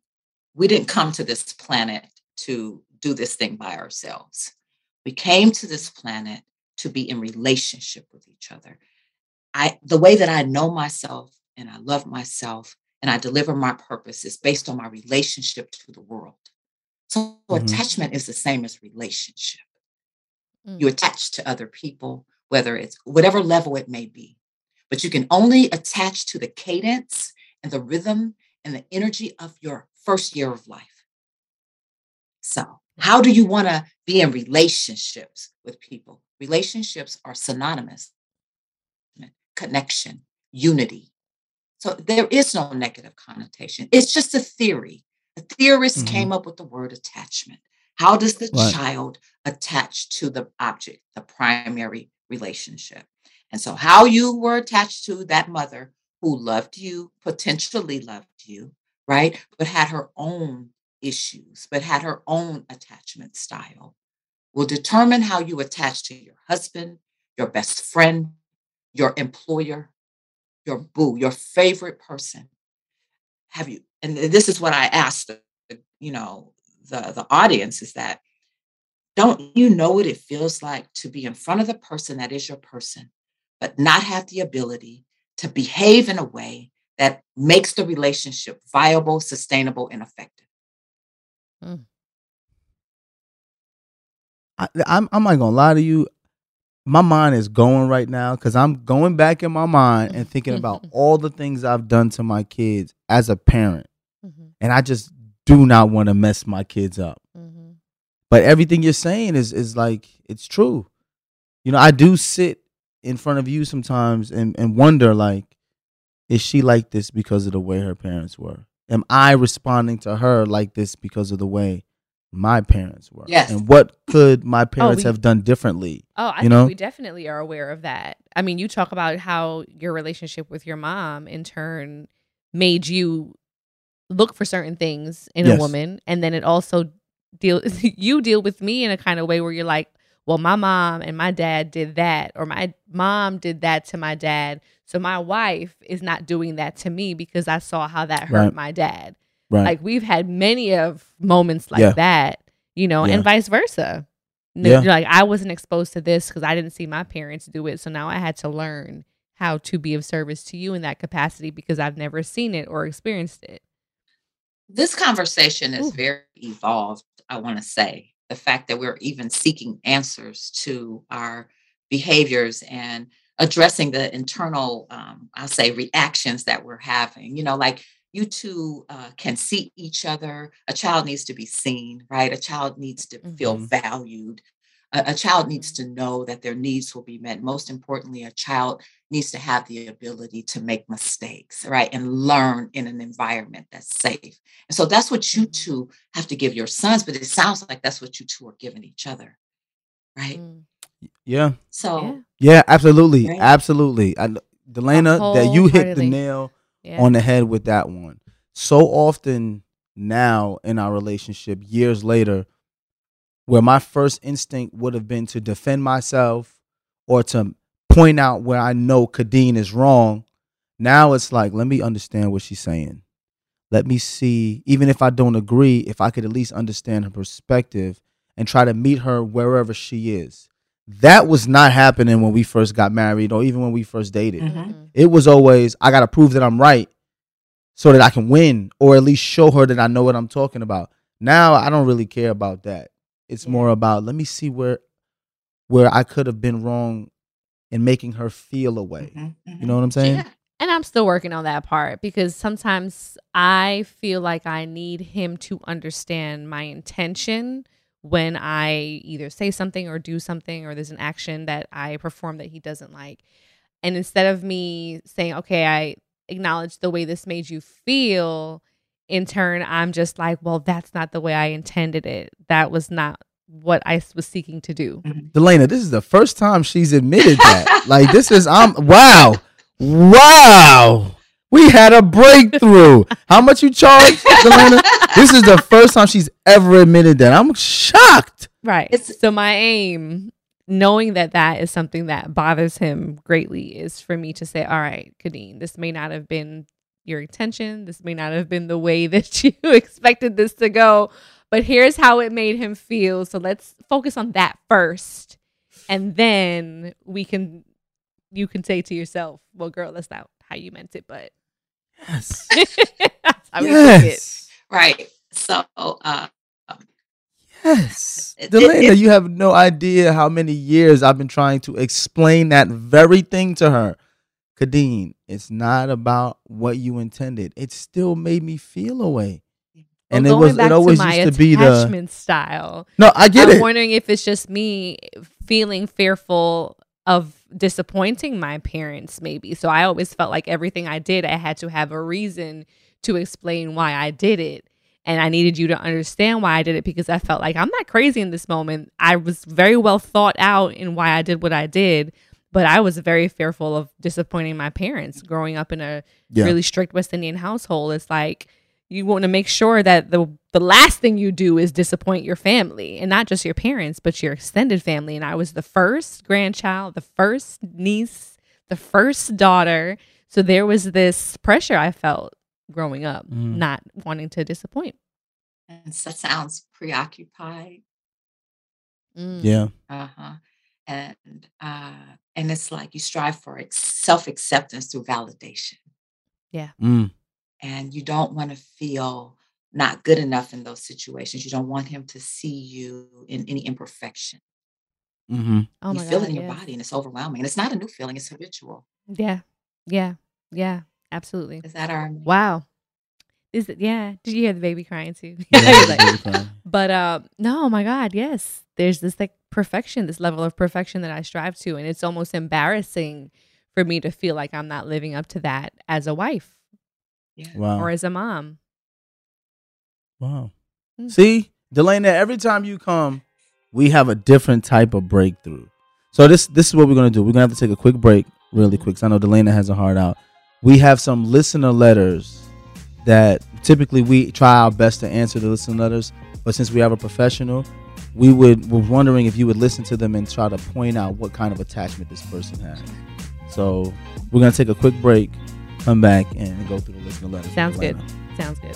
we didn't come to this planet to do this thing by ourselves. We came to this planet to be in relationship with each other. I, the way that I know myself and I love myself and I deliver my purpose is based on my relationship to the world. So mm-hmm. attachment is the same as relationship. Mm. You attach to other people, whether it's whatever level it may be. But you can only attach to the cadence and the rhythm and the energy of your first year of life. So how do you want to be in relationships with people? Relationships are synonymous. Connection, unity. So there is no negative connotation. It's just a theory. The theorists mm-hmm. came up with the word attachment. How does the what? Child attach to the object, the primary relationship? And so how you were attached to that mother who loved you, potentially loved you, right? But had her own issues, but had her own attachment style, will determine how you attach to your husband, your best friend, your employer, your boo, your favorite person. Have you, and this is what I asked, you know, the, the audience is that, don't you know what it feels like to be in front of the person that is your person, but not have the ability to behave in a way that makes the relationship viable, sustainable, and effective? Mm. I, I'm, I'm not going to lie to you. My mind is going right now, because I'm going back in my mind and thinking about all the things I've done to my kids as a parent. Mm-hmm. And I just do not want to mess my kids up. Mm-hmm. But everything you're saying is is like, it's true. You know, I do sit in front of you sometimes and, and wonder, like, is she like this because of the way her parents were? Am I responding to her like this because of the way my parents were? Yes. And what could my parents oh, we, have done differently? Oh, I you think know? We definitely are aware of that. I mean, you talk about how your relationship with your mom in turn made you look for certain things in yes. a woman. And then it also deal you deal with me in a kind of way where you're like, well, my mom and my dad did that, or my mom did that to my dad, so my wife is not doing that to me because I saw how that hurt right. my dad. Right. Like, we've had many of moments like yeah. that, you know, yeah. and vice versa. Yeah. Like, I wasn't exposed to this because I didn't see my parents do it, so now I had to learn how to be of service to you in that capacity because I've never seen it or experienced it. This conversation is Ooh. Very evolved, I want to say. The fact that we're even seeking answers to our behaviors and addressing the internal, um, I'll say, reactions that we're having. You know, like you two uh, can see each other. A child needs to be seen, right? A child needs to mm-hmm. feel valued. A, a child needs to know that their needs will be met. Most importantly, a child needs to have the ability to make mistakes, right? And learn in an environment that's safe. And so that's what you two have to give your sons, but it sounds like that's what you two are giving each other, right? Yeah. So. Yeah, yeah, absolutely. Right? Absolutely. I, Delaina, that you hit the nail yeah. on the head with that one. So often now in our relationship, years later, where my first instinct would have been to defend myself or to point out where I know Kadeen is wrong, now it's like, let me understand what she's saying. Let me see, even if I don't agree, if I could at least understand her perspective and try to meet her wherever she is. That was not happening when we first got married or even when we first dated. Mm-hmm. It was always, I got to prove that I'm right so that I can win or at least show her that I know what I'm talking about. Now, I don't really care about that. It's more about, let me see where where I could have been wrong and making her feel away. Mm-hmm, mm-hmm. You know what I'm saying? Yeah. And I'm still working on that part because sometimes I feel like I need him to understand my intention when I either say something or do something or there's an action that I perform that he doesn't like. And instead of me saying, okay, I acknowledge the way this made you feel, in turn, I'm just like, well, that's not the way I intended it. That was not what I was seeking to do. Delaina, this is the first time she's admitted that. Like, this is, I'm, wow, wow. We had a breakthrough. How much you charge, Delaina? This is the first time she's ever admitted that. I'm shocked. Right. It's, so my aim, knowing that that is something that bothers him greatly, is for me to say, all right, Kadeen, this may not have been your intention. This may not have been the way that you expected this to go, but here's how it made him feel. So let's focus on that first. And then we can, you can say to yourself, well, girl, that's not how you meant it, but yes, that's how yes. we did it. Right. So, uh, yes, Delaina, you have no idea how many years I've been trying to explain that very thing to her. Kadeen, it's not about what you intended. It still made me feel away. And well, it was it always to used to be the attachment style. No, I get I'm it. I'm wondering if it's just me feeling fearful of disappointing my parents, maybe. So I always felt like everything I did, I had to have a reason to explain why I did it. And I needed you to understand why I did it because I felt like I'm not crazy in this moment. I was very well thought out in why I did what I did. But I was very fearful of disappointing my parents growing up in a yeah. really strict West Indian household. It's like, you want to make sure that the the last thing you do is disappoint your family, and not just your parents, but your extended family. And I was the first grandchild, the first niece, the first daughter. So there was this pressure I felt growing up, mm. not wanting to disappoint. And that sounds preoccupied. Mm. Yeah. Uh-huh. And, uh, and it's like you strive for self-acceptance through validation. Yeah. Mm. And you don't want to feel not good enough in those situations. You don't want him to see you in any imperfection. Mm-hmm. Oh, you feel God, it in yeah. your body, and it's overwhelming. And it's not a new feeling. It's habitual. Yeah. Yeah. Yeah. Absolutely. Is that our... Wow. Is it? Yeah. Did you hear the baby crying too? Yeah, like, baby but uh, no, my God, yes. There's this like perfection, this level of perfection that I strive to. And it's almost embarrassing for me to feel like I'm not living up to that as a wife. Yeah. Wow. Or as a mom. Wow. Mm-hmm. See, Delaina, every time you come, we have a different type of breakthrough. So this this is what we're going to do. We're going to have to take a quick break really mm-hmm. quick because I know Delaina has a heart out. We have some listener letters that typically we try our best to answer the listener letters. But since we have a professional, we would, we're wondering if you would listen to them and try to point out what kind of attachment this person has. So we're going to take a quick break. Come back and go through the listener letters. Sounds good. Sounds good.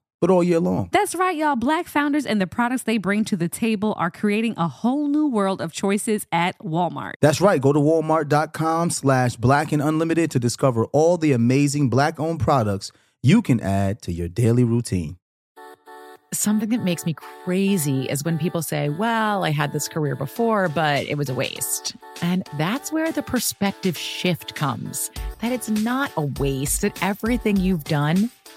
but all year long. That's right, y'all. Black founders and the products they bring to the table are creating a whole new world of choices at Walmart. That's right. Go to walmart.com slash black and unlimited to discover all the amazing Black-owned products you can add to your daily routine. Something that makes me crazy is when people say, well, I had this career before, but it was a waste. And that's where the perspective shift comes, that it's not a waste, that everything you've done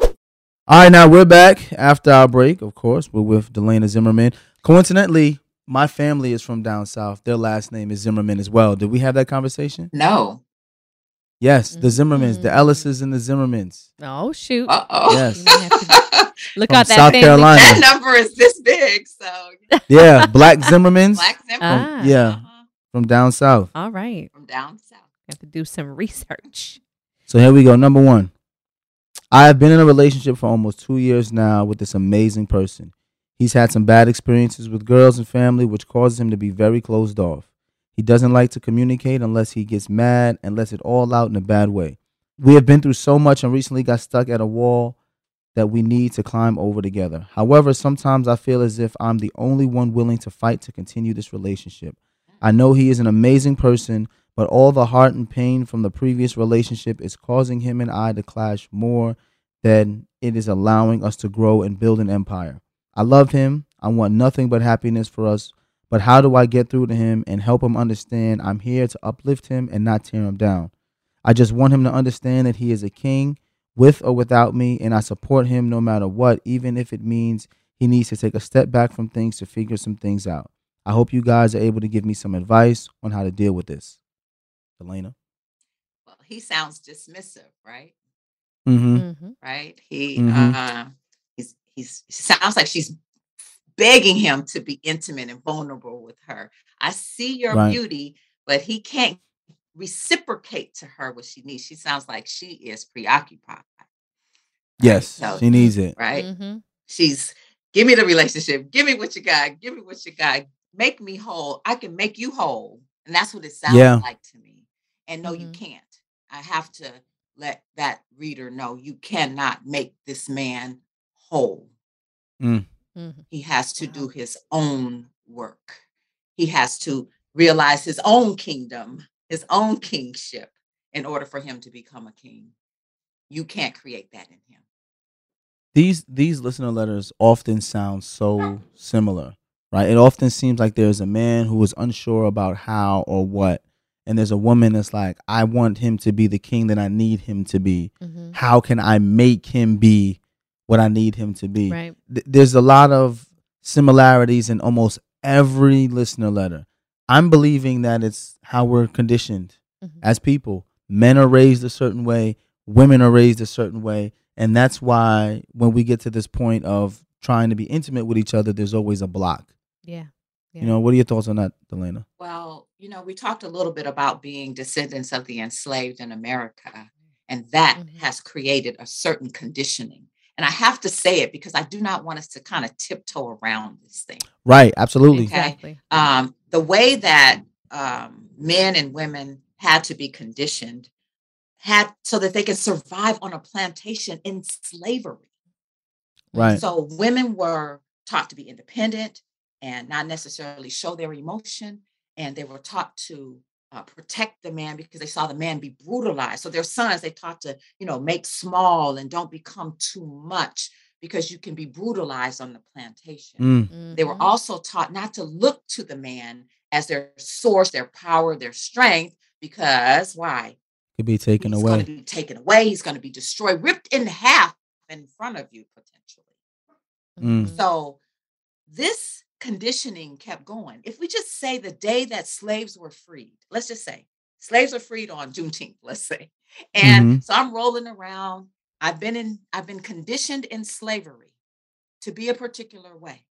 All right, now we're back after our break, of course. We're with Delaina Zimmerman. Coincidentally, my family is from down south. Their last name is Zimmerman as well. Did we have that conversation? No. Yes, the Zimmermans, the Ellises and the Zimmermans. Oh, shoot. Uh-oh. Yes. Look out that South family. Carolina. That number is this big, so. Yeah, Black Zimmermans. Black Zimmermans. Ah. From, yeah, uh-huh. From down south. All right. From down south. We have to do some research. So here we go. Number one, I have been in a relationship for almost two years now with this amazing person. He's had some bad experiences with girls and family, which causes him to be very closed off. He doesn't like to communicate unless he gets mad and lets it all out in a bad way. We have been through so much and recently got stuck at a wall that we need to climb over together. However, sometimes I feel as if I'm the only one willing to fight to continue this relationship. I know he is an amazing person, but all the heart and pain from the previous relationship is causing him and I to clash more than it is allowing us to grow and build an empire. I love him. I want nothing but happiness for us. But how do I get through to him and help him understand I'm here to uplift him and not tear him down? I just want him to understand that he is a king with or without me, and I support him no matter what, even if it means he needs to take a step back from things to figure some things out. I hope you guys are able to give me some advice on how to deal with this. Delaina? Well, he sounds dismissive, right? Mm-hmm. Right? He mm-hmm. uh, he's, he's, sounds like she's begging him to be intimate and vulnerable with her. I see your right. beauty, but he can't reciprocate to her what she needs. She sounds like she is preoccupied. Right? Yes, so, she needs it. Right? Mm-hmm. She's, give me the relationship. Give me what you got. Give me what you got. Make me whole. I can make you whole. And that's what it sounds yeah. like to me. And no, mm-hmm. you can't. I have to let that reader know you cannot make this man whole. Mm. Mm-hmm. He has to do his own work. He has to realize his own kingdom, his own kingship, in order for him to become a king. You can't create that in him. These these listener letters often sound so similar, right? It often seems like there's a man who is unsure about how or what, and there's a woman that's like, I want him to be the king that I need him to be. Mm-hmm. How can I make him be what I need him to be? Right. Th- there's a lot of similarities in almost every listener letter. I'm believing that it's how we're conditioned mm-hmm. as people. Men are raised a certain way. Women are raised a certain way. And that's why when we get to this point of trying to be intimate with each other, there's always a block. Yeah. yeah. You know, what are your thoughts on that, Delaina? Well, you know, we talked a little bit about being descendants of the enslaved in America, and that mm-hmm. has created a certain conditioning. And I have to say it because I do not want us to kind of tiptoe around this thing. Right. Absolutely. Okay? Exactly. Um, the way that um, men and women had to be conditioned had so that they could survive on a plantation in slavery. Right. So women were taught to be independent and not necessarily show their emotion. And they were taught to uh, protect the man because they saw the man be brutalized. So their sons, they taught to, you know, make small and don't become too much because you can be brutalized on the plantation. Mm. Mm-hmm. They were also taught not to look to the man as their source, their power, their strength, because why? Could be taken he's away. He's going to be taken away. He's going to be destroyed, ripped in half in front of you potentially. Mm. So this conditioning kept going. If we just say the day that slaves were freed, let's just say slaves were freed on Juneteenth, let's say. And mm-hmm. so I'm rolling around. I've been in, I've been conditioned in slavery to be a particular way.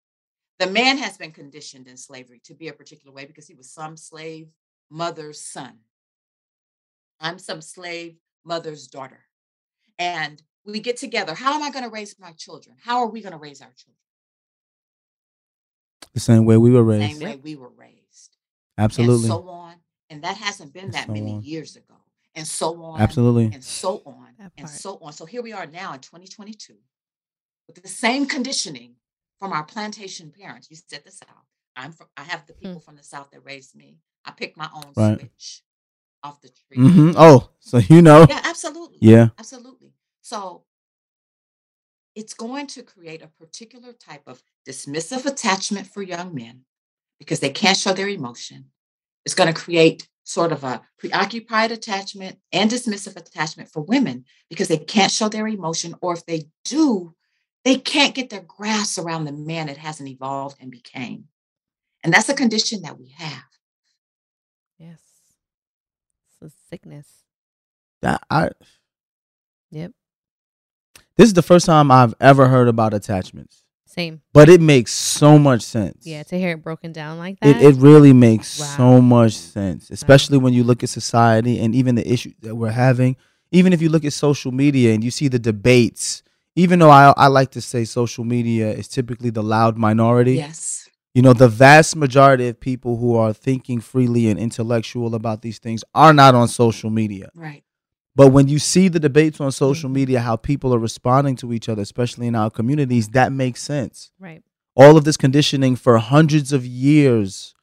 The man has been conditioned in slavery to be a particular way because he was some slave mother's son. I'm some slave mother's daughter. And we get together. How am I going to raise my children? How are we going to raise our children? The same way we were raised. The same way we were raised. Absolutely. And so on. And that hasn't been that many years ago. And so on. Absolutely. And so on. And so on. So here we are now in twenty twenty-two with the same conditioning from our plantation parents. You said the South. I'm from, I have the people mm. from the South that raised me. I picked my own right. switch. Off the tree. Mm-hmm. Oh, so you know. Yeah, absolutely. Yeah, absolutely. So it's going to create a particular type of dismissive attachment for young men because they can't show their emotion. It's going to create sort of a preoccupied attachment and dismissive attachment for women because they can't show their emotion, or if they do, they can't get their grasp around the man that hasn't evolved and became. And that's a condition that we have. Yes. Of sickness. That I Yep. This is the first time I've ever heard about attachments. Same. But it makes so much sense. Yeah, to hear it broken down like that. It, it really makes wow. so much sense. Especially wow. when you look at society and even the issues that we're having. Even if you look at social media and you see the debates, even though I I like to say social media is typically the loud minority. Yes. You know, the vast majority of people who are thinking freely and intellectual about these things are not on social media. Right. But when you see the debates on social media, how people are responding to each other, especially in our communities, that makes sense. Right. All of this conditioning for hundreds of years,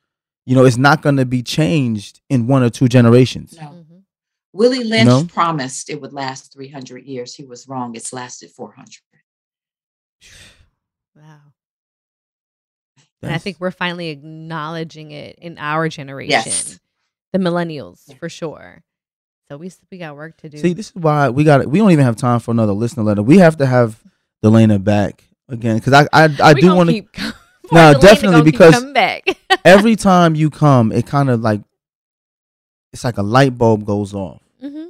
you know, is not going to be changed in one or two generations. No. Mm-hmm. Willie Lynch no? promised it would last three hundred years. He was wrong. It's lasted four hundred. Wow. And I think we're finally acknowledging it in our generation, yes. the millennials yeah. for sure. So we we got work to do. See, this is why we got we don't even have time for another listener letter. We have to have Delaina back again because I I, I do want to. No, definitely because every time you come, it kind of like it's like a light bulb goes off. Mm-hmm.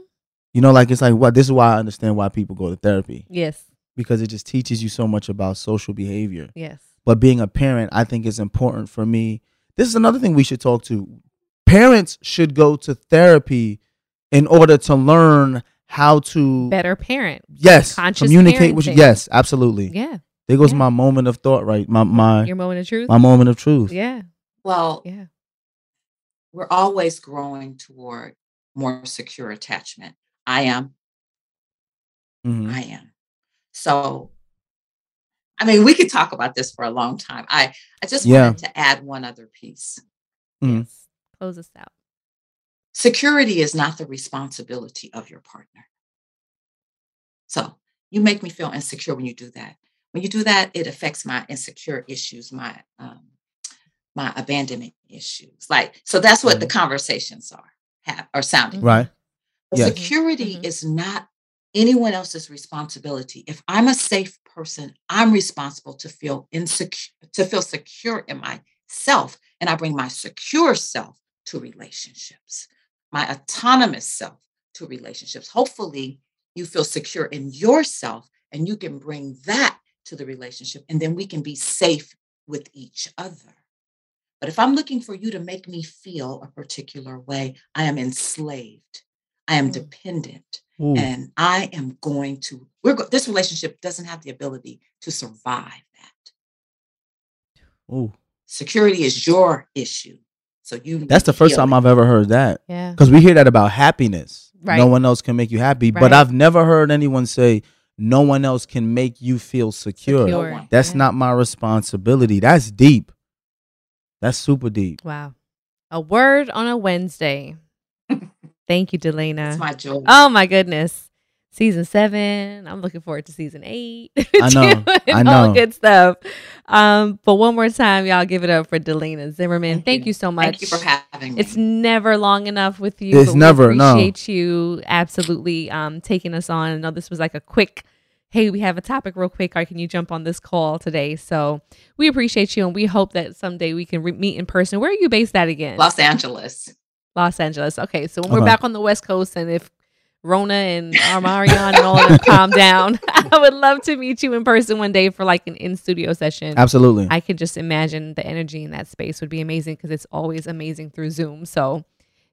You know, like it's like what this is why I understand why people go to therapy. Yes, because it just teaches you so much about social behavior. Yes. But being a parent, I think is important for me. This is another thing we should talk to. Parents should go to therapy in order to learn how to better parent. Yes. Conscious communicate parenting. With you. Yes, absolutely. Yeah. There goes yeah. my moment of thought, right? My my your moment of truth. My moment of truth. Yeah. Well, yeah. We're always growing toward more secure attachment. I am. Mm-hmm. I am. So I mean, we could talk about this for a long time. I, I just yeah. wanted to add one other piece. Mm. Yes. Close us out. Security is not the responsibility of your partner. So you make me feel insecure when you do that. When you do that, it affects my insecure issues, my um, my abandonment issues. Like, so that's what mm-hmm. the conversations are have, are sounding. Right. Yes. Security mm-hmm. is not anyone else's responsibility. If I'm a safe person, I'm responsible to feel insecure, to feel secure in myself, and I bring my secure self to relationships, my autonomous self to relationships. Hopefully, you feel secure in yourself, and you can bring that to the relationship, and then we can be safe with each other. But if I'm looking for you to make me feel a particular way, I am enslaved. I am dependent. Mm. And I am going to, we're go- this relationship doesn't have the ability to survive that. Ooh. Security is your issue. So you. That's the first time it. I've ever heard that. Yeah. Because we hear that about happiness. Right. No one else can make you happy. Right. But I've never heard anyone say, no one else can make you feel secure. secure. That's yeah. not my responsibility. That's deep. That's super deep. Wow. A word on a Wednesday. Thank you, Delaina. It's my joy. Oh, my goodness. Season seven. I'm looking forward to season eight. I know. I know. All good stuff. Um, but one more time, y'all give it up for Delaina Zimmerman. Thank, Thank you. you so much. Thank you for having me. It's never long enough with you. It's never, no. appreciate you absolutely um, taking us on. I know this was like a quick, hey, we have a topic real quick. Or can you jump on this call today? So we appreciate you, and we hope that someday we can re- meet in person. Where are you based at again? Los Angeles. Los Angeles. Okay, so when uh-huh. we're back on the West Coast, and if Rona and Armarion and all of them calm down, I would love to meet you in person one day for like an in-studio session. Absolutely. I can just imagine the energy in that space would be amazing, because it's always amazing through Zoom. So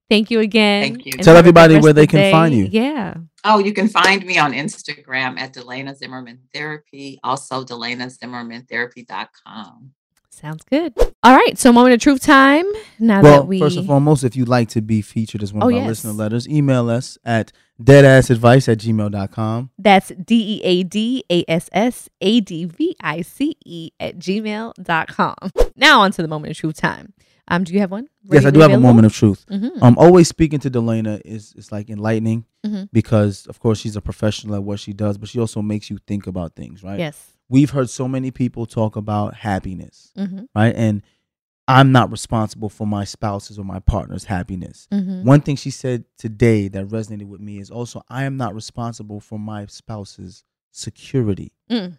thank you again. Thank you. Tell everybody where they can find you. Yeah. Oh, you can find me on Instagram at Delaina Zimmerman Therapy, also Delaina Zimmerman Therapy dot com. Sounds good. All right. So moment of truth time. Now well, that we... first and foremost, if you'd like to be featured as one oh, of our yes. listener letters, email us at deadassadvice at gmail dot com. That's D E A D A S S A D V I C E at gmail dot com. Now on to the moment of truth time. Um, do you have one? Ready yes, I do have available? a moment of truth. Mm-hmm. Um, always speaking to Delaina is is like enlightening mm-hmm. because, of course, she's a professional at what she does, but she also makes you think about things, right? Yes. We've heard so many people talk about happiness, mm-hmm. right? And I'm not responsible for my spouse's or my partner's happiness. Mm-hmm. One thing she said today that resonated with me is also, I am not responsible for my spouse's security. Mm.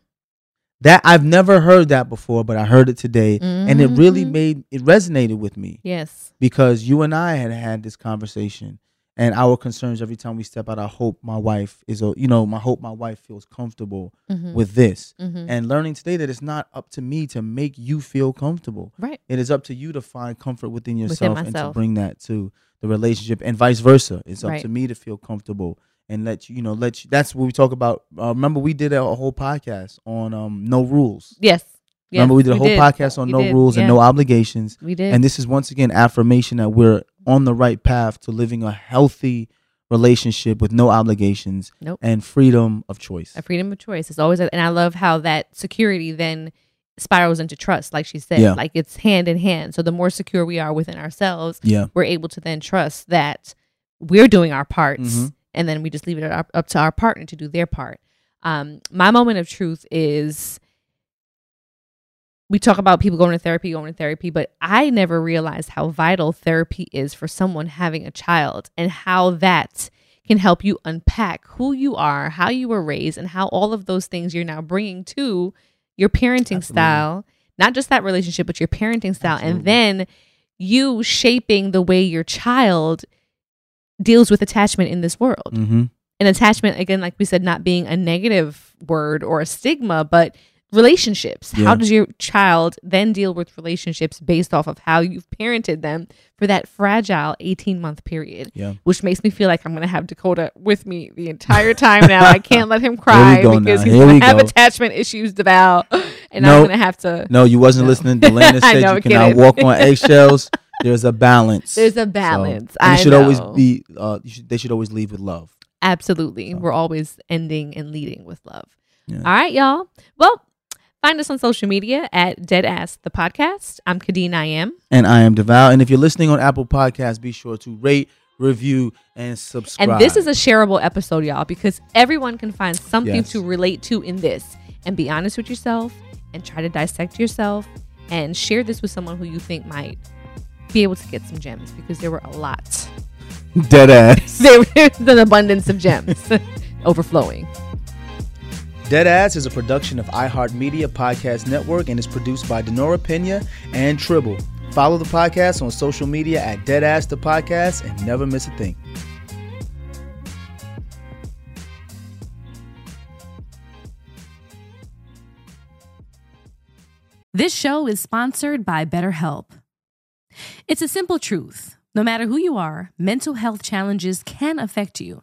That I've never heard that before, but I heard it today. Mm-hmm. And it really made, it resonated with me. Yes. Because you and I had had this conversation, and our concerns every time we step out, I hope my wife is, you know, my hope my wife feels comfortable mm-hmm. with this. Mm-hmm. And learning today that it's not up to me to make you feel comfortable. Right. It is up to you to find comfort within yourself within and to bring that to the relationship, and vice versa. It's up right. to me to feel comfortable and let you, you know, let you. That's what we talk about. Uh, remember, we did a whole podcast on um, no rules. Yes. Yes, remember, we did a we whole did. podcast on we no did. rules yeah. and no obligations. We did. And this is, once again, affirmation that we're on the right path to living a healthy relationship with no obligations nope. and freedom of choice. A freedom of choice is always, a, and I love how that security then spirals into trust, like she said, yeah. like it's hand in hand. So the more secure we are within ourselves, yeah. we're able to then trust that we're doing our parts, mm-hmm. and then we just leave it up, up to our partner to do their part. Um, my moment of truth is, we talk about people going to therapy, going to therapy, but I never realized how vital therapy is for someone having a child, and how that can help you unpack who you are, how you were raised, and how all of those things you're now bringing to your parenting Absolutely. style, not just that relationship, but your parenting style. Absolutely. And then you shaping the way your child deals with attachment in this world. Mm-hmm. And attachment, again, like we said, not being a negative word or a stigma, but relationships. Yeah. How does your child then deal with relationships based off of how you've parented them for that fragile eighteen month period? Yeah. Which makes me feel like I'm going to have Dakota with me the entire time now. I can't let him cry because now. he's going to have go. attachment issues, DeVale. And no, I'm going to have to. No, you wasn't no. listening. Delaina said know, you cannot walk on eggshells. There's a balance. There's a balance. So, I should know. always be. Uh, you should, they should always leave with love. Absolutely. So. We're always ending and leading with love. Yeah. All right, y'all. Well, Find us on social media at Deadass the Podcast. I'm Kadeen, I am. And I am DeVale. And if you're listening on Apple Podcasts, be sure to rate, review, and subscribe. And this is a shareable episode, y'all, because everyone can find something yes. to relate to in this. And be honest with yourself and try to dissect yourself and share this with someone who you think might be able to get some gems, because there were a lot. Deadass. There was an abundance of gems overflowing. Deadass is a production of iHeartMedia Podcast Network and is produced by Denora Pena and Tribble. Follow the podcast on social media at Deadass the Podcast and never miss a thing. This show is sponsored by BetterHelp. It's a simple truth. No matter who you are, mental health challenges can affect you,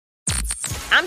I'm